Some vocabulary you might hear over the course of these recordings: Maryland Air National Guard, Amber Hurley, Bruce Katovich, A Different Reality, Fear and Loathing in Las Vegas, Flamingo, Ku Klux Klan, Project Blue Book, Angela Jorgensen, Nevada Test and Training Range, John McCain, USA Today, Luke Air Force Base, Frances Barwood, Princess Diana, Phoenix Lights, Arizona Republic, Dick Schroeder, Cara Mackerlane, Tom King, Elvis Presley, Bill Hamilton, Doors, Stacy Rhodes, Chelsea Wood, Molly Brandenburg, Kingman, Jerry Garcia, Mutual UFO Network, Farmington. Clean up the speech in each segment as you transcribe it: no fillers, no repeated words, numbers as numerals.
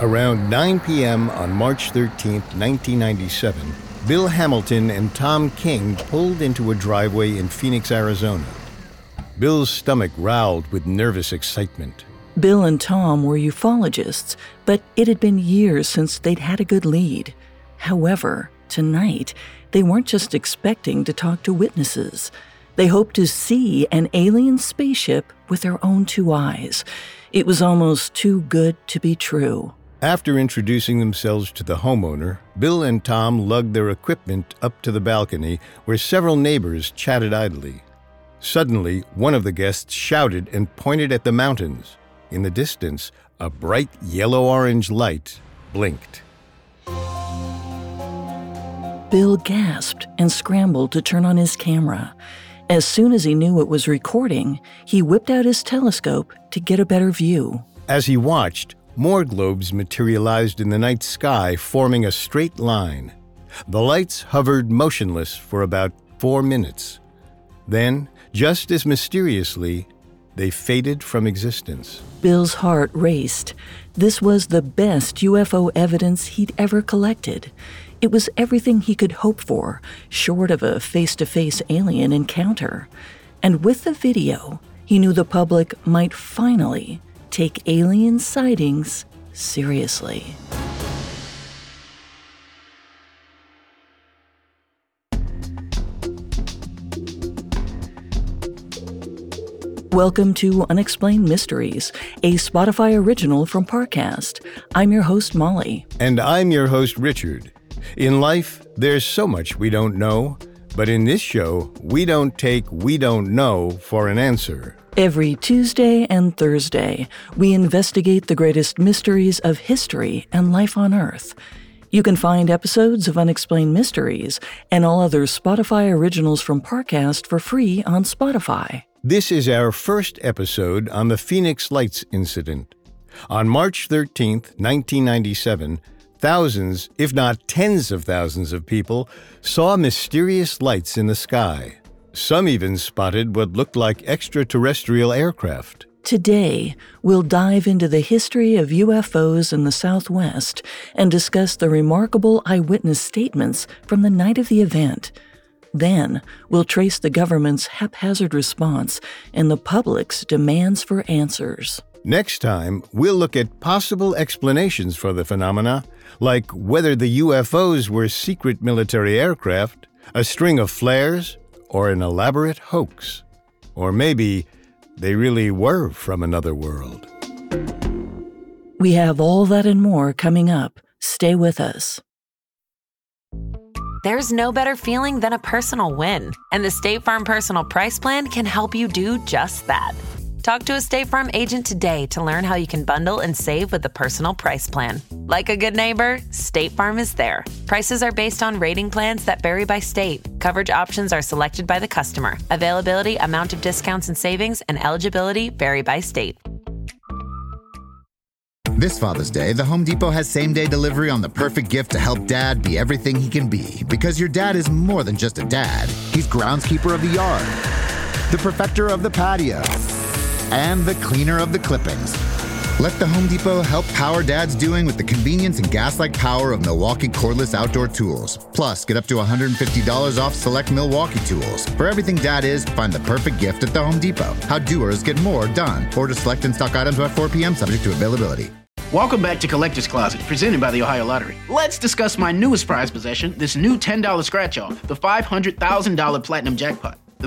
Around 9 p.m. on March 13, 1997, Bill Hamilton and Tom King pulled into a driveway in Phoenix, Arizona. Bill's stomach growled with nervous excitement. Bill and Tom were ufologists, but it had been years since they'd had a good lead. However, tonight, they weren't just expecting to talk to witnesses. They hoped to see an alien spaceship with their own two eyes. It was almost too good to be true. After introducing themselves to the homeowner, Bill and Tom lugged their equipment up to the balcony where several neighbors chatted idly. Suddenly, one of the guests shouted and pointed at the mountains. In the distance, a bright yellow-orange light blinked. Bill gasped and scrambled to turn on his camera. As soon as he knew it was recording, he whipped out his telescope to get a better view. As he watched, more globes materialized in the night sky, forming a straight line. The lights hovered motionless for about 4 minutes. Then, just as mysteriously, they faded from existence. Bill's heart raced. This was the best UFO evidence he'd ever collected. It was everything he could hope for, short of a face-to-face alien encounter. And with the video, he knew the public might finally take alien sightings seriously. Welcome to Unexplained Mysteries, a Spotify original from Parcast. I'm your host, Molly. And I'm your host, Richard. In life, there's so much we don't know, but in this show, we don't take we don't know for an answer. Every Tuesday and Thursday, we investigate the greatest mysteries of history and life on Earth. You can find episodes of Unexplained Mysteries and all other Spotify originals from Parcast for free on Spotify. This is our first episode on the Phoenix Lights incident. On March 13, 1997, thousands, if not tens of thousands of people, saw mysterious lights in the sky. Some even spotted what looked like extraterrestrial aircraft. Today, we'll dive into the history of UFOs in the Southwest and discuss the remarkable eyewitness statements from the night of the event. Then, we'll trace the government's haphazard response and the public's demands for answers. Next time, we'll look at possible explanations for the phenomena, like whether the UFOs were secret military aircraft, a string of flares, or an elaborate hoax. Or maybe they really were from another world. We have all that and more coming up. Stay with us. There's no better feeling than a personal win, and the State Farm Personal Price Plan can help you do just that. Talk to a State Farm agent today to learn how you can bundle and save with the Personal Price Plan. Like a good neighbor, State Farm is there. Prices are based on rating plans that vary by state. Coverage options are selected by the customer. Availability, amount of discounts and savings, and eligibility vary by state. This Father's Day, The Home Depot has same-day delivery on the perfect gift to help Dad be everything he can be. Because your dad is more than just a dad. He's groundskeeper of the yard, the perfecter of the patio, and the cleaner of the clippings. Let The Home Depot help power Dad's doing with the convenience and gas-like power of Milwaukee cordless outdoor tools. Plus, get up to $150 off select Milwaukee tools. For everything Dad is, find the perfect gift at The Home Depot. How doers get more done. Order select and stock items by 4 p.m. subject to availability. Welcome back to Collector's Closet, presented by the Ohio Lottery. Let's discuss my newest prize possession, this new $10 scratch-off, the $500,000 Platinum Jackpot. The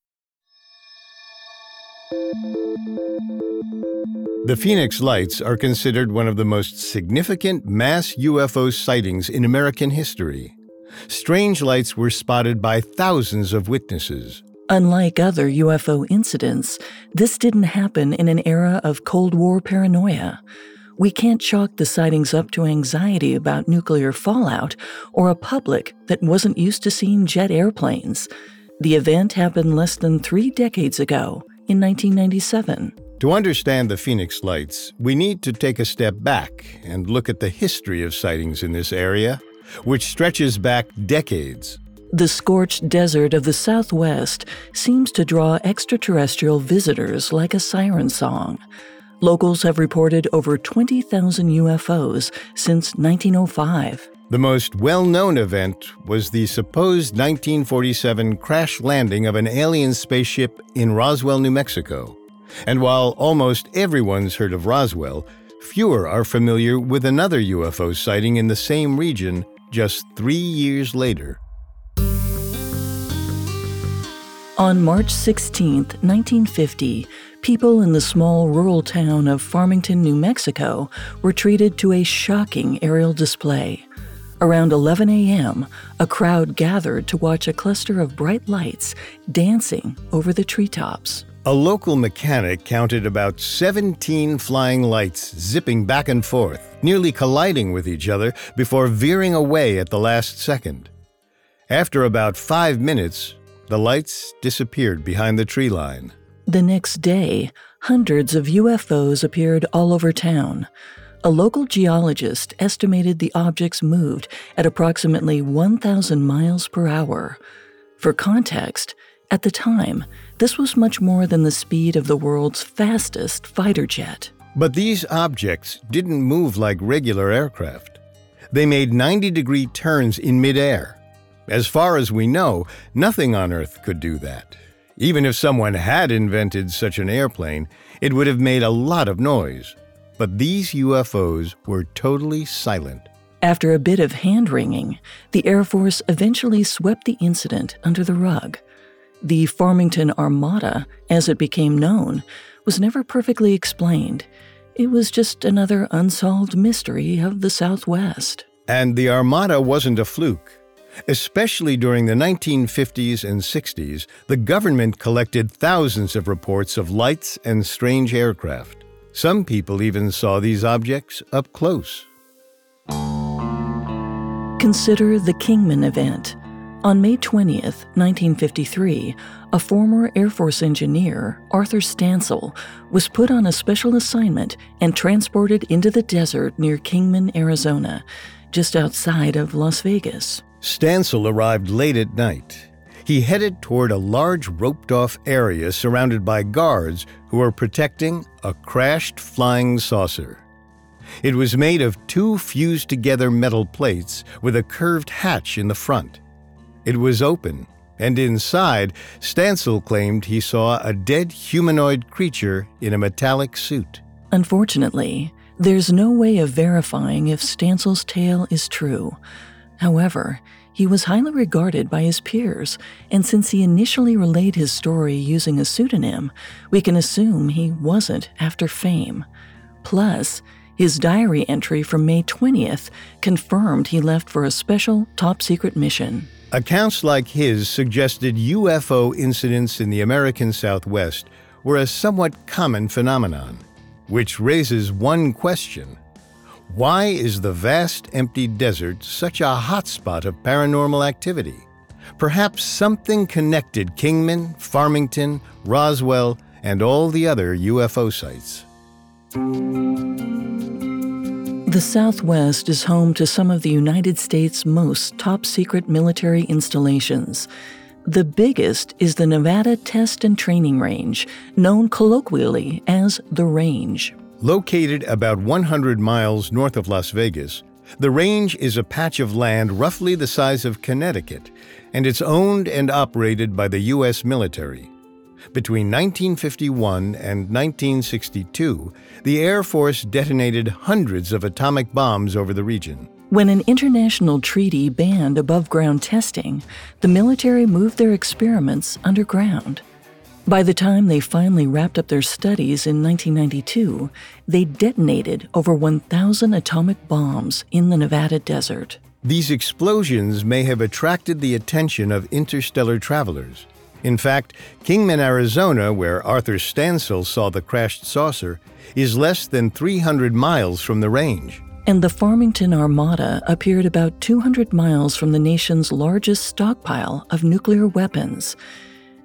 The Phoenix Lights are considered one of the most significant mass UFO sightings in American history. Strange lights were spotted by thousands of witnesses. Unlike other UFO incidents, this didn't happen in an era of Cold War paranoia. We can't chalk the sightings up to anxiety about nuclear fallout or a public that wasn't used to seeing jet airplanes. The event happened less than 3 decades ago, in 1997. To understand the Phoenix Lights, we need to take a step back and look at the history of sightings in this area, which stretches back decades. The scorched desert of the Southwest seems to draw extraterrestrial visitors like a siren song. Locals have reported over 20,000 UFOs since 1905. The most well-known event was the supposed 1947 crash landing of an alien spaceship in Roswell, New Mexico. And while almost everyone's heard of Roswell, fewer are familiar with another UFO sighting in the same region just 3 years later. On March 16, 1950, people in the small rural town of Farmington, New Mexico, were treated to a shocking aerial display. Around 11 a.m., a crowd gathered to watch a cluster of bright lights dancing over the treetops. A local mechanic counted about 17 flying lights zipping back and forth, nearly colliding with each other before veering away at the last second. After about 5 minutes, the lights disappeared behind the tree line. The next day, hundreds of UFOs appeared all over town. A local geologist estimated the objects moved at approximately 1,000 miles per hour. For context, at the time, this was much more than the speed of the world's fastest fighter jet. But these objects didn't move like regular aircraft. They made 90-degree turns in midair. As far as we know, nothing on Earth could do that. Even if someone had invented such an airplane, it would have made a lot of noise. But these UFOs were totally silent. After a bit of hand-wringing, the Air Force eventually swept the incident under the rug. The Farmington Armada, as it became known, was never perfectly explained. It was just another unsolved mystery of the Southwest. And the Armada wasn't a fluke. Especially during the 1950s and 60s, the government collected thousands of reports of lights and strange aircraft. Some people even saw these objects up close. Consider the Kingman event. On May 20th, 1953, a former Air Force engineer, Arthur Stansel, was put on a special assignment and transported into the desert near Kingman, Arizona, just outside of Las Vegas. Stansel arrived late at night. He headed toward a large roped-off area surrounded by guards who were protecting a crashed flying saucer. It was made of 2 fused-together metal plates with a curved hatch in the front. It was open, and inside, Stansel claimed he saw a dead humanoid creature in a metallic suit. Unfortunately, there's no way of verifying if Stansel's tale is true. However, he was highly regarded by his peers, and since he initially relayed his story using a pseudonym, we can assume he wasn't after fame. Plus, his diary entry from May 20th confirmed he left for a special top-secret mission. Accounts like his suggested UFO incidents in the American Southwest were a somewhat common phenomenon, which raises one question. Why is the vast empty desert such a hotspot of paranormal activity? Perhaps something connected Kingman, Farmington, Roswell, and all the other UFO sites. The Southwest is home to some of the United States' most top-secret military installations. The biggest is the Nevada Test and Training Range, known colloquially as the Range. Located about 100 miles north of Las Vegas, the Range is a patch of land roughly the size of Connecticut, and it's owned and operated by the U.S. military. Between 1951 and 1962, the Air Force detonated hundreds of atomic bombs over the region. When an international treaty banned above-ground testing, the military moved their experiments underground. By the time they finally wrapped up their studies in 1992, they detonated over 1,000 atomic bombs in the Nevada desert. These explosions may have attracted the attention of interstellar travelers. In fact, Kingman, Arizona, where Arthur Stansel saw the crashed saucer, is less than 300 miles from the range. and the Farmington Armada appeared about 200 miles from the nation's largest stockpile of nuclear weapons.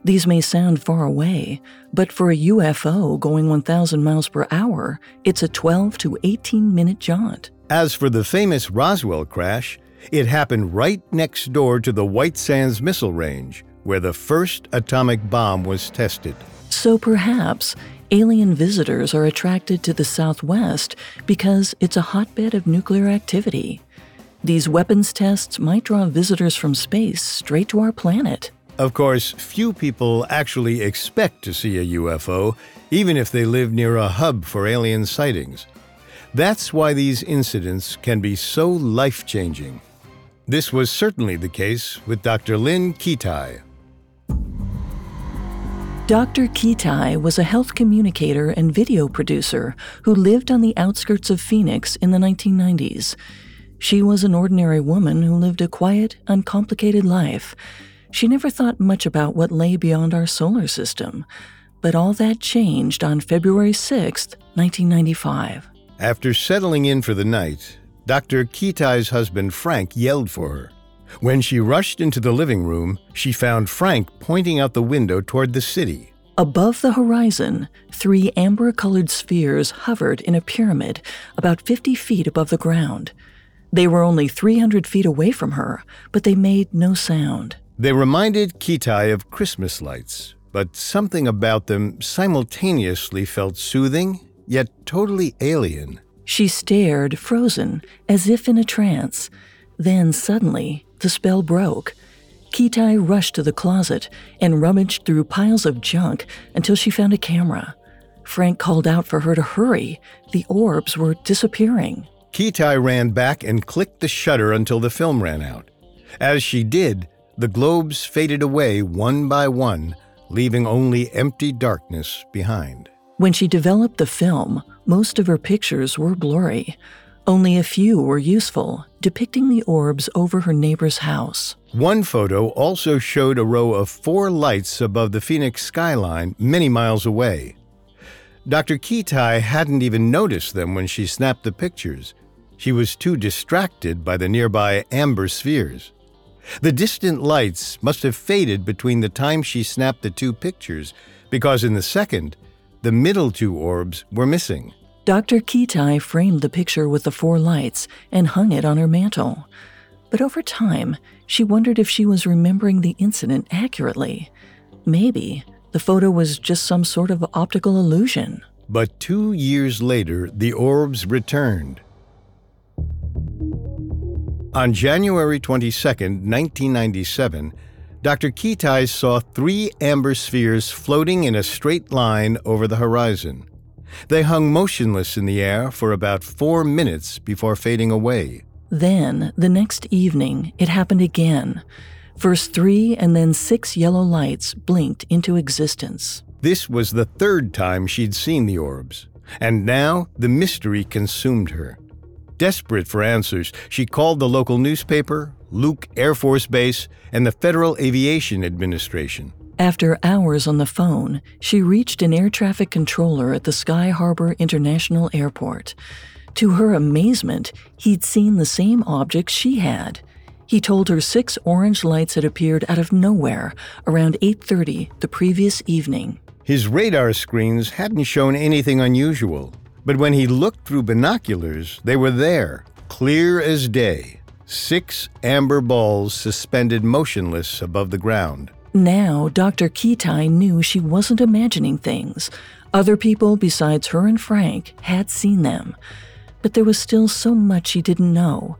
These may sound far away, but for a UFO going 1,000 miles per hour, it's a 12 to 18-minute jaunt. As for the famous Roswell crash, it happened right next door to the White Sands Missile Range, where the first atomic bomb was tested. So perhaps alien visitors are attracted to the Southwest because it's a hotbed of nuclear activity. These weapons tests might draw visitors from space straight to our planet. Of course, few people actually expect to see a UFO, even if they live near a hub for alien sightings. That's why these incidents can be so life-changing. This was certainly the case with Dr. Lynn Kitai. Dr. Kitai was a health communicator and video producer who lived on the outskirts of Phoenix in the 1990s. She was an ordinary woman who lived a quiet, uncomplicated life. She never thought much about what lay beyond our solar system, but all that changed on February 6, 1995. After settling in for the night, Dr. Kitai's husband Frank yelled for her. When she rushed into the living room, she found Frank pointing out the window toward the city. Above the horizon, three amber-colored spheres hovered in a pyramid about 50 feet above the ground. They were only 300 feet away from her, but they made no sound. They reminded Kitai of Christmas lights, but something about them simultaneously felt soothing, yet totally alien. She stared, frozen, as if in a trance. Then suddenly, the spell broke. Kitai rushed to the closet and rummaged through piles of junk until she found a camera. Frank called out for her to hurry. The orbs were disappearing. Kitai ran back and clicked the shutter until the film ran out. As she did, the globes faded away one by one, leaving only empty darkness behind. When she developed the film, most of her pictures were blurry. Only a few were useful, depicting the orbs over her neighbor's house. One photo also showed a row of four lights above the Phoenix skyline many miles away. Dr. Kitai hadn't even noticed them when she snapped the pictures. She was too distracted by the nearby amber spheres. The distant lights must have faded between the time she snapped the two pictures, because in the second, the middle two orbs were missing. Dr. Kitai framed the picture with the four lights and hung it on her mantle. But over time, she wondered if she was remembering the incident accurately. Maybe the photo was just some sort of optical illusion. But 2 years later, the orbs returned. On January 22, 1997, Dr. Kitai saw three amber spheres floating in a straight line over the horizon. They hung motionless in the air for about 4 minutes before fading away. Then, the next evening, it happened again. First three and then six yellow lights blinked into existence. This was the third time she'd seen the orbs, and now the mystery consumed her. Desperate for answers, she called the local newspaper, Luke Air Force Base, and the Federal Aviation Administration. After hours on the phone, she reached an air traffic controller at the Sky Harbor International Airport. To her amazement, he'd seen the same objects she had. He told her six orange lights had appeared out of nowhere around 8:30 the previous evening. His radar screens hadn't shown anything unusual. But when he looked through binoculars, they were there, clear as day. Six amber balls suspended motionless above the ground. Now, Dr. Kitai knew she wasn't imagining things. Other people besides her and Frank had seen them. But there was still so much she didn't know.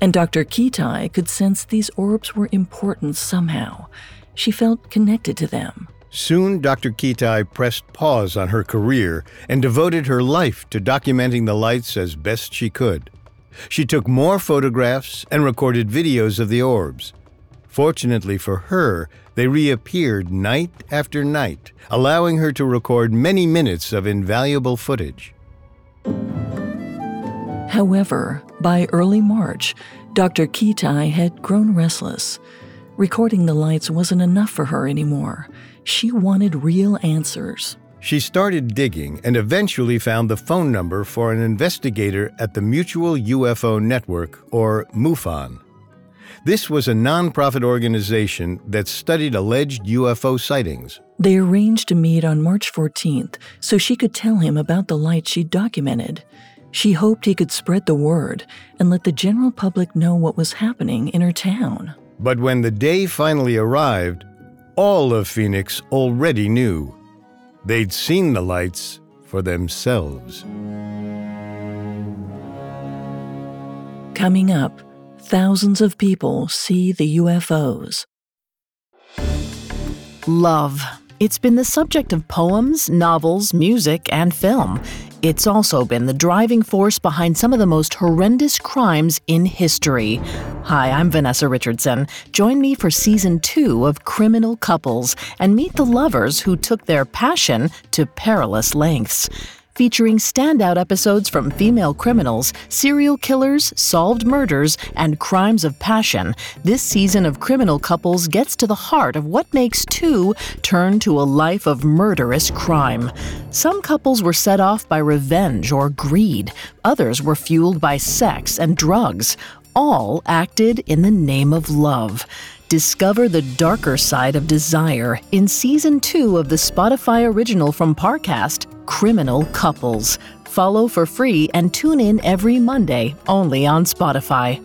And Dr. Kitai could sense these orbs were important somehow. She felt connected to them. Soon, Dr. Kitai pressed pause on her career and devoted her life to documenting the lights as best she could. She took more photographs and recorded videos of the orbs. Fortunately for her, they reappeared night after night, allowing her to record many minutes of invaluable footage. However, by early March, Dr. Kitai had grown restless. Recording the lights wasn't enough for her anymore. She wanted real answers. She started digging and eventually found the phone number for an investigator at the Mutual UFO Network, or MUFON. This was a nonprofit organization that studied alleged UFO sightings. They arranged to meet on March 14th so she could tell him about the light she documented. She hoped he could spread the word and let the general public know what was happening in her town. But when the day finally arrived, all of Phoenix already knew. They'd seen the lights for themselves. Coming up, thousands of people see the UFOs. Love. It's been the subject of poems, novels, music, and film. It's also been the driving force behind some of the most horrendous crimes in history. Hi, I'm Vanessa Richardson. Join me for Season 2 of Criminal Couples and meet the lovers who took their passion to perilous lengths. Featuring standout episodes from female criminals, serial killers, solved murders, and crimes of passion, this season of Criminal Couples gets to the heart of what makes two turn to a life of murderous crime. Some couples were set off by revenge or greed. Others were fueled by sex and drugs. All acted in the name of love. Discover the darker side of desire in Season 2 of the Spotify original from Parcast, Criminal Couples. Follow for free and tune in every Monday, only on Spotify.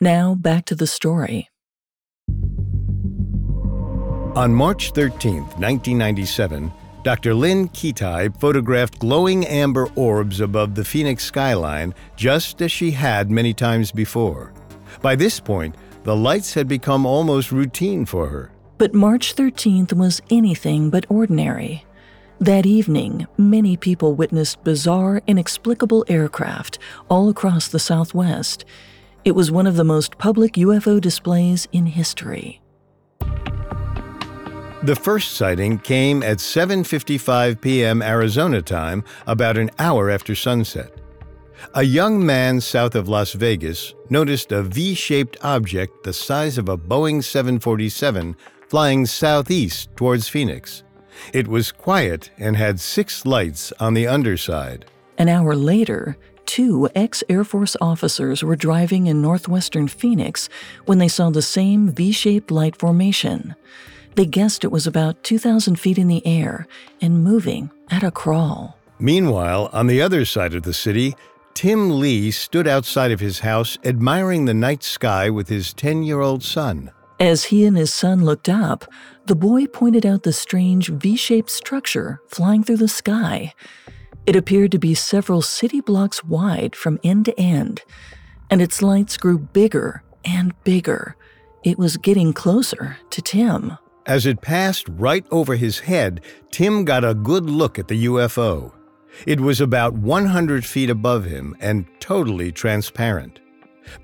Now, back to the story. On March 13, 1997, Dr. Lynn Kitai photographed glowing amber orbs above the Phoenix skyline, just as she had many times before. By this point, the lights had become almost routine for her. But March 13th was anything but ordinary. That evening, many people witnessed bizarre, inexplicable aircraft all across the Southwest. It was one of the most public UFO displays in history. The first sighting came at 7:55 p.m. Arizona time, about an hour after sunset. A young man south of Las Vegas noticed a V-shaped object the size of a Boeing 747 flying southeast towards Phoenix. It was quiet and had 6 lights on the underside. An hour later, 2 ex-Air Force officers were driving in northwestern Phoenix when they saw the same V-shaped light formation. They guessed it was about 2,000 feet in the air and moving at a crawl. Meanwhile, on the other side of the city, Tim Lee stood outside of his house admiring the night sky with his 10-year-old son. As he and his son looked up, the boy pointed out the strange V-shaped structure flying through the sky. It appeared to be several city blocks wide from end to end, and its lights grew bigger and bigger. It was getting closer to Tim. As it passed right over his head, Tim got a good look at the UFO. It was about 100 feet above him and totally transparent.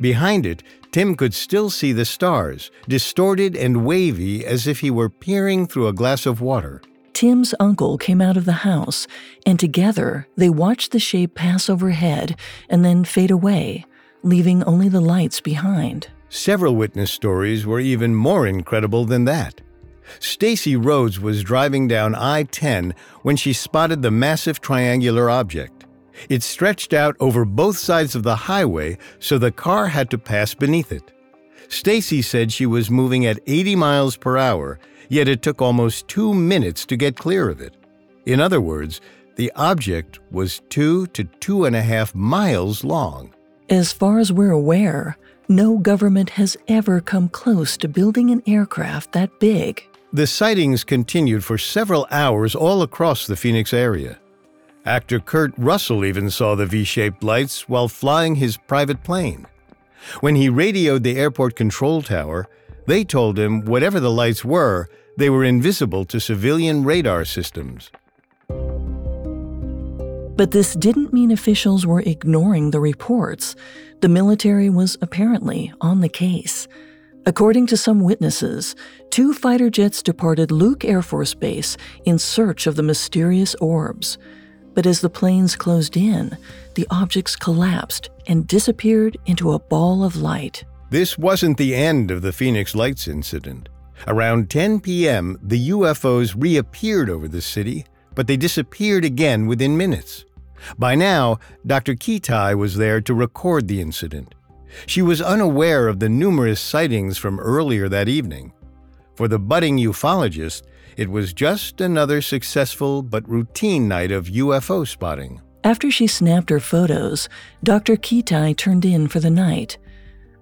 Behind it, Tim could still see the stars, distorted and wavy as if he were peering through a glass of water. Tim's uncle came out of the house, and together they watched the shape pass overhead and then fade away, leaving only the lights behind. Several witness stories were even more incredible than that. Stacy Rhodes was driving down I-10 when she spotted the massive triangular object. It stretched out over both sides of the highway, so the car had to pass beneath it. Stacy said she was moving at 80 miles per hour, yet it took almost 2 minutes to get clear of it. In other words, the object was 2 to 2.5 miles long. As far as we're aware, no government has ever come close to building an aircraft that big. The sightings continued for several hours all across the Phoenix area. Actor Kurt Russell even saw the V-shaped lights while flying his private plane. When he radioed the airport control tower, they told him whatever the lights were, They were invisible to civilian radar systems. But this didn't mean officials were ignoring the reports. The military was apparently on the case. According to some witnesses, 2 fighter jets departed Luke Air Force Base in search of the mysterious orbs. But as the planes closed in, the objects collapsed and disappeared into a ball of light. This wasn't the end of the Phoenix Lights incident. Around 10 p.m., the UFOs reappeared over the city, but they disappeared again within minutes. By now, Dr. Kitai was there to record the incident. She was unaware of the numerous sightings from earlier that evening. For the budding ufologist, it was just another successful but routine night of UFO spotting. After she snapped her photos, Dr. Kitai turned in for the night.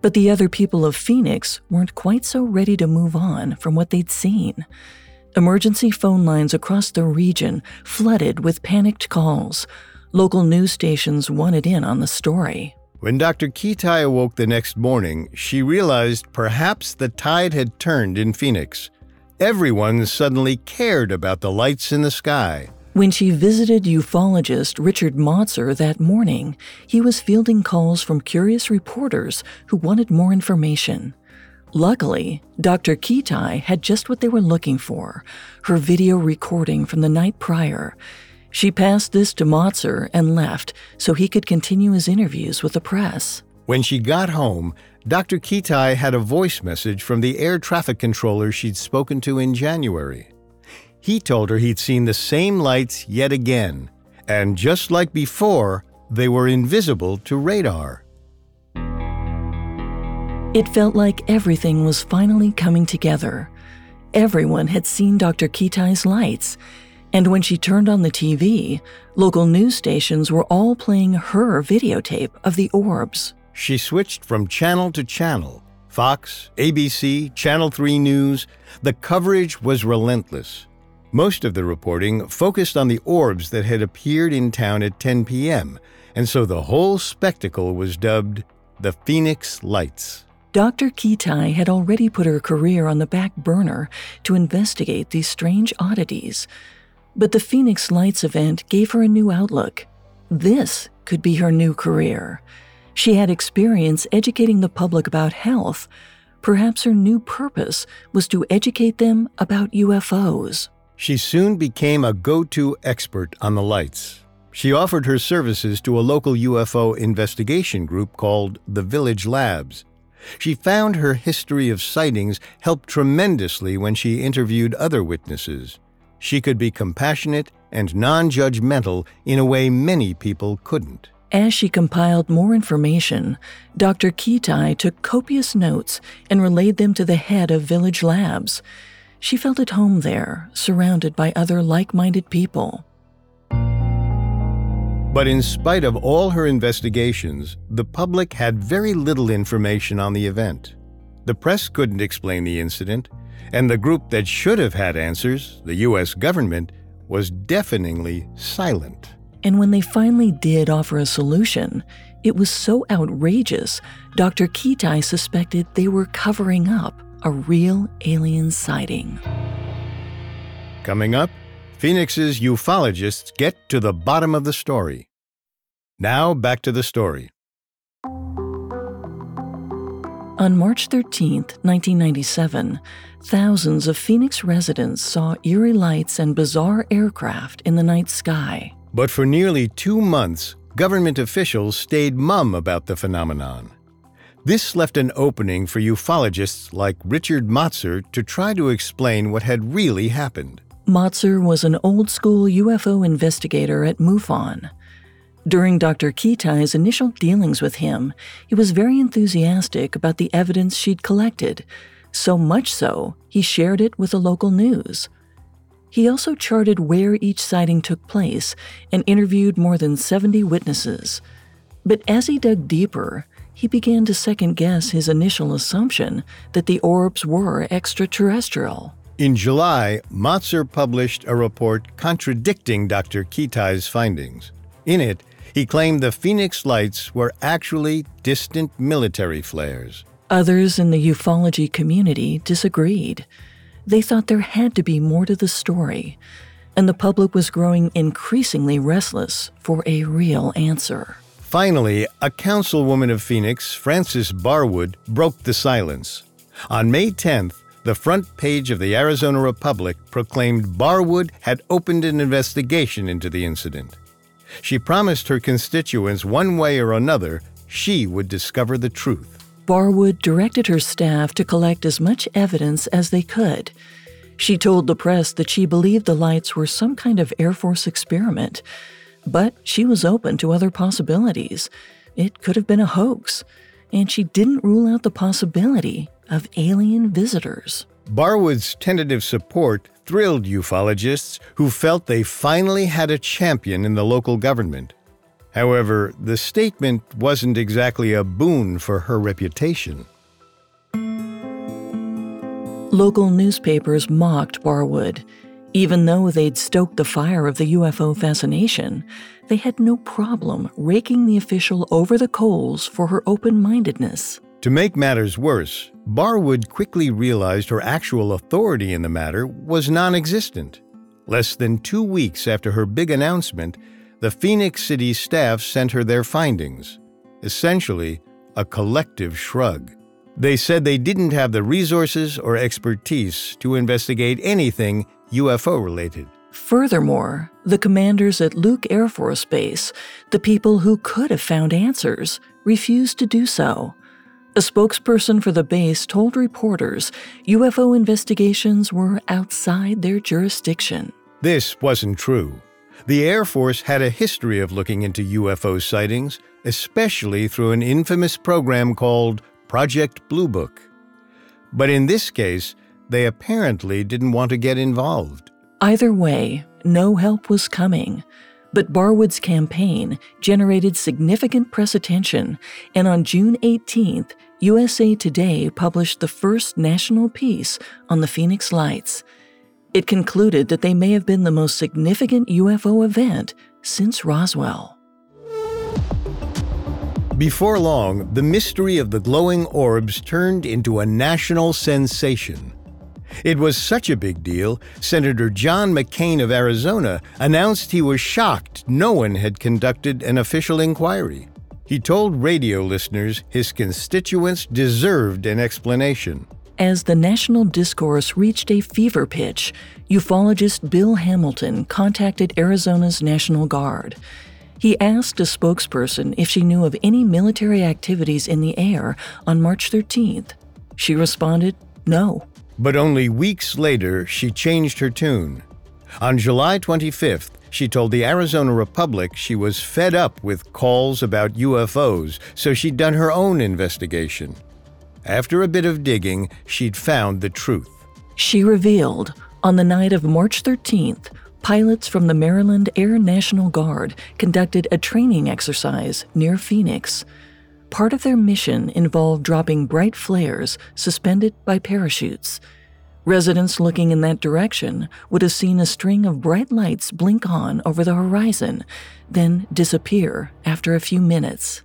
But the other people of Phoenix weren't quite so ready to move on from what they'd seen. Emergency phone lines across the region flooded with panicked calls. Local news stations wanted in on the story. When Dr. Kitai awoke the next morning, she realized perhaps the tide had turned in Phoenix. Everyone suddenly cared about the lights in the sky. When she visited ufologist Richard Motzer that morning, he was fielding calls from curious reporters who wanted more information. Luckily, Dr. Kitai had just what they were looking for, her video recording from the night prior. She passed this to Motzer and left so he could continue his interviews with the press. When she got home, Dr. Kitai had a voice message from the air traffic controller she'd spoken to in January. He told her he'd seen the same lights yet again, and just like before, they were invisible to radar. It felt like everything was finally coming together. Everyone had seen Dr. Kitai's lights. And when she turned on the TV, local news stations were all playing her videotape of the orbs. She switched from channel to channel. Fox, ABC, Channel 3 News. The coverage was relentless. Most of the reporting focused on the orbs that had appeared in town at 10 p.m., and so the whole spectacle was dubbed the Phoenix Lights. Dr. Kitai had already put her career on the back burner to investigate these strange oddities. But the Phoenix Lights event gave her a new outlook. This could be her new career. She had experience educating the public about health. Perhaps her new purpose was to educate them about UFOs. She soon became a go-to expert on the lights. She offered her services to a local UFO investigation group called the Village Labs. She found her history of sightings helped tremendously when she interviewed other witnesses. She could be compassionate and non-judgmental in a way many people couldn't. As she compiled more information, Dr. Kitai took copious notes and relayed them to the head of Village Labs. She felt at home there, surrounded by other like-minded people. But in spite of all her investigations, the public had very little information on the event. The press couldn't explain the incident, and the group that should have had answers, the U.S. government, was deafeningly silent. And when they finally did offer a solution, it was so outrageous, Dr. Kitai suspected they were covering up a real alien sighting. Coming up, Phoenix's ufologists get to the bottom of the story. Now back to the story. On March 13, 1997, thousands of Phoenix residents saw eerie lights and bizarre aircraft in the night sky. But for nearly 2 months, government officials stayed mum about the phenomenon. This left an opening for ufologists like Richard Motzer to try to explain what had really happened. Motzer was an old-school UFO investigator at MUFON. During Dr. Kitai's initial dealings with him, he was very enthusiastic about the evidence she'd collected, so much so he shared it with the local news. He also charted where each sighting took place and interviewed more than 70 witnesses. But as he dug deeper, he began to second-guess his initial assumption that the orbs were extraterrestrial. In July, Motzer published a report contradicting Dr. Kitai's findings. In it, he claimed the Phoenix Lights were actually distant military flares. Others in the ufology community disagreed. they thought there had to be more to the story, and the public was growing increasingly restless for a real answer. Finally, a councilwoman of Phoenix, Frances Barwood, broke the silence. On May 10th, the front page of the Arizona Republic proclaimed Barwood had opened an investigation into the incident. She promised her constituents one way or another she would discover the truth. Barwood directed her staff to collect as much evidence as they could. She told the press that she believed the lights were some kind of Air Force experiment, but she was open to other possibilities. It could have been a hoax, and she didn't rule out the possibility of alien visitors. Barwood's tentative support thrilled ufologists who felt they finally had a champion in the local government. However, the statement wasn't exactly a boon for her reputation. Local newspapers mocked Barwood. Even though they'd stoked the fire of the UFO fascination, they had no problem raking the official over the coals for her open-mindedness. To make matters worse, Barwood quickly realized her actual authority in the matter was non-existent. Less than 2 weeks after her big announcement, the Phoenix City staff sent her their findings, essentially a collective shrug. They said they didn't have the resources or expertise to investigate anything UFO-related. Furthermore, the commanders at Luke Air Force Base, the people who could have found answers, refused to do so. A spokesperson for the base told reporters UFO investigations were outside their jurisdiction. This wasn't true. The Air Force had a history of looking into UFO sightings, especially through an infamous program called Project Blue Book. But in this case, they apparently didn't want to get involved. Either way, no help was coming. But Barwood's campaign generated significant press attention, and on June 18th, USA Today published the first national piece on the Phoenix Lights. It concluded that they may have been the most significant UFO event since Roswell. Before long, the mystery of the glowing orbs turned into a national sensation. It was such a big deal, Senator John McCain of Arizona announced he was shocked no one had conducted an official inquiry. He told radio listeners his constituents deserved an explanation. As the national discourse reached a fever pitch, ufologist Bill Hamilton contacted Arizona's National Guard. He asked a spokesperson if she knew of any military activities in the air on March 13th. She responded, no. But only weeks later, she changed her tune. On July 25th, she told the Arizona Republic she was fed up with calls about UFOs, so she'd done her own investigation. After a bit of digging, she'd found the truth. She revealed, on the night of March 13th, pilots from the Maryland Air National Guard conducted a training exercise near Phoenix. Part of their mission involved dropping bright flares suspended by parachutes. Residents looking in that direction would have seen a string of bright lights blink on over the horizon, then disappear after a few minutes.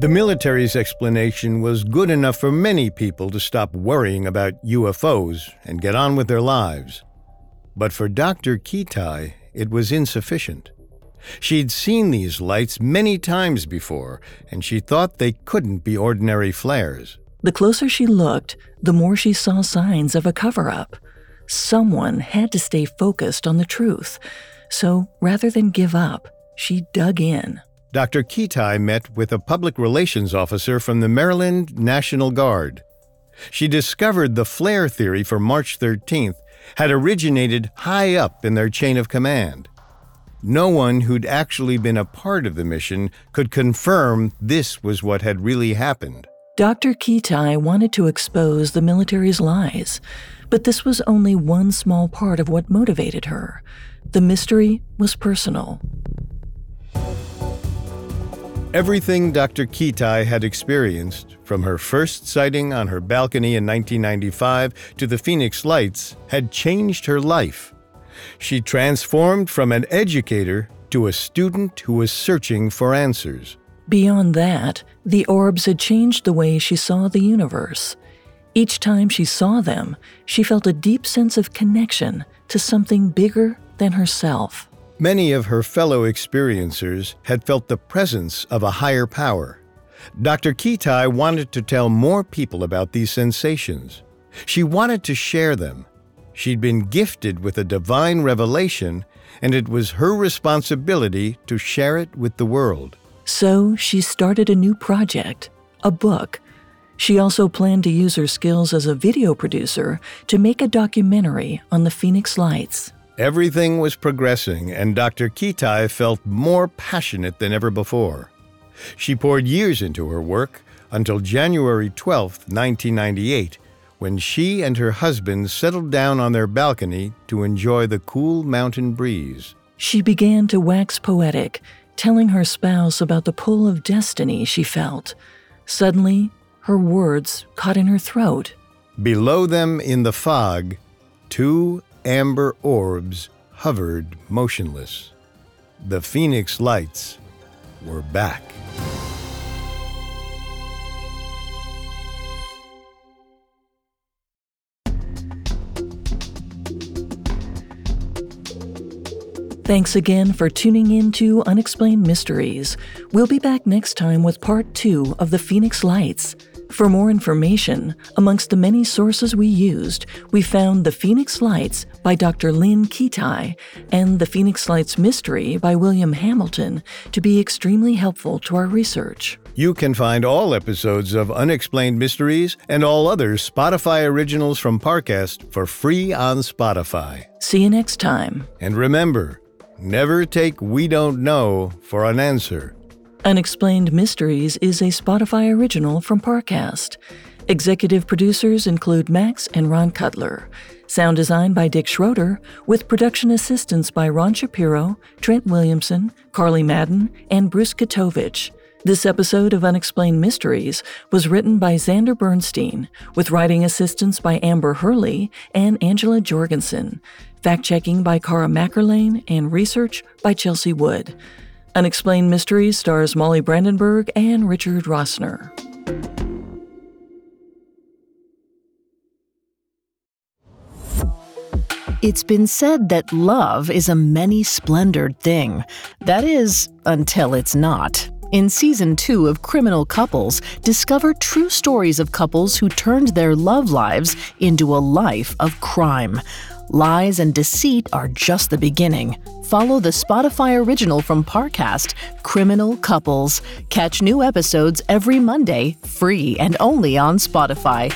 The military's explanation was good enough for many people to stop worrying about UFOs and get on with their lives. But for Dr. Kitai, it was insufficient. She'd seen these lights many times before, and she thought they couldn't be ordinary flares. The closer she looked, the more she saw signs of a cover-up. Someone had to stay focused on the truth. So rather than give up, she dug in. Dr. Kitai met with a public relations officer from the Maryland National Guard. She discovered the flare theory for March 13th had originated high up in their chain of command. No one who'd actually been a part of the mission could confirm this was what had really happened. Dr. Kitai wanted to expose the military's lies, but this was only one small part of what motivated her. The mystery was personal. Everything Dr. Kitai had experienced, from her first sighting on her balcony in 1995 to the Phoenix Lights, had changed her life. She transformed from an educator to a student who was searching for answers. Beyond that, the orbs had changed the way she saw the universe. Each time she saw them, she felt a deep sense of connection to something bigger than herself. Many of her fellow experiencers had felt the presence of a higher power. Dr. Kitai wanted to tell more people about these sensations. She wanted to share them. She'd been gifted with a divine revelation, and it was her responsibility to share it with the world. So she started a new project, a book. She also planned to use her skills as a video producer to make a documentary on the Phoenix Lights. Everything was progressing, and Dr. Kitai felt more passionate than ever before. She poured years into her work until January 12, 1998, when she and her husband settled down on their balcony to enjoy the cool mountain breeze. She began to wax poetic, telling her spouse about the pull of destiny she felt. Suddenly, her words caught in her throat. Below them in the fog, two amber orbs hovered motionless. The Phoenix Lights were back. Thanks again for tuning in to Unexplained Mysteries. We'll be back next time with part 2 of the Phoenix Lights. For more information, amongst the many sources we used, we found The Phoenix Lights by Dr. Lynn Kitai and The Phoenix Lights Mystery by William Hamilton to be extremely helpful to our research. You can find all episodes of Unexplained Mysteries and all other Spotify originals from Parcast for free on Spotify. See you next time. And remember, never take "we don't know" for an answer. Unexplained Mysteries is a Spotify original from Parcast. Executive producers include Max and Ron Cutler. Sound design by Dick Schroeder, with production assistance by Ron Shapiro, Trent Williamson, Carly Madden, and Bruce Katovich. This episode of Unexplained Mysteries was written by Xander Bernstein, with writing assistance by Amber Hurley and Angela Jorgensen. Fact-checking by Cara Mackerlane and research by Chelsea Wood. Unexplained Mysteries stars Molly Brandenburg and Richard Rossner. It's been said that love is a many-splendored thing. That is, until it's not. In Season 2 of Criminal Couples, discover true stories of couples who turned their love lives into a life of crime. Lies and deceit are just the beginning. Follow the Spotify original from Parcast, Criminal Couples. Catch new episodes every Monday, free and only on Spotify.